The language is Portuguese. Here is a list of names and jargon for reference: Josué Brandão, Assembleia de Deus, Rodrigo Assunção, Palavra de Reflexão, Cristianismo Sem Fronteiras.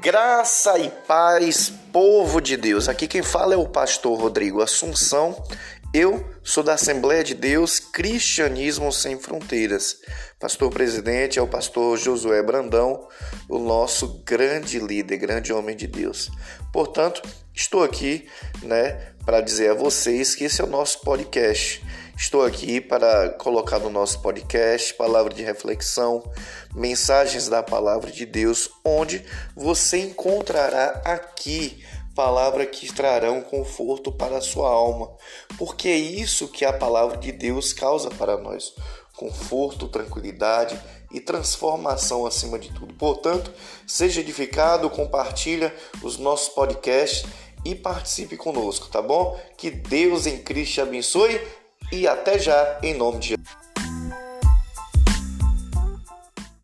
Graça e paz, povo de Deus. Aqui quem fala é o pastor Rodrigo Assunção. Eu sou da Assembleia de Deus, Cristianismo Sem Fronteiras. Pastor presidente é o pastor Josué Brandão, o nosso grande líder, grande homem de Deus. Portanto, estou aqui, para dizer a vocês que esse é o nosso podcast. Estou aqui para colocar no nosso podcast Palavra de Reflexão, mensagens da Palavra de Deus, onde você encontrará aqui palavras que trarão conforto para a sua alma, porque é isso que a Palavra de Deus causa para nós: conforto, tranquilidade e transformação acima de tudo. Portanto, seja edificado, compartilha os nossos podcasts e participe conosco, tá bom? Que Deus em Cristo te abençoe e até já, em nome de Jesus.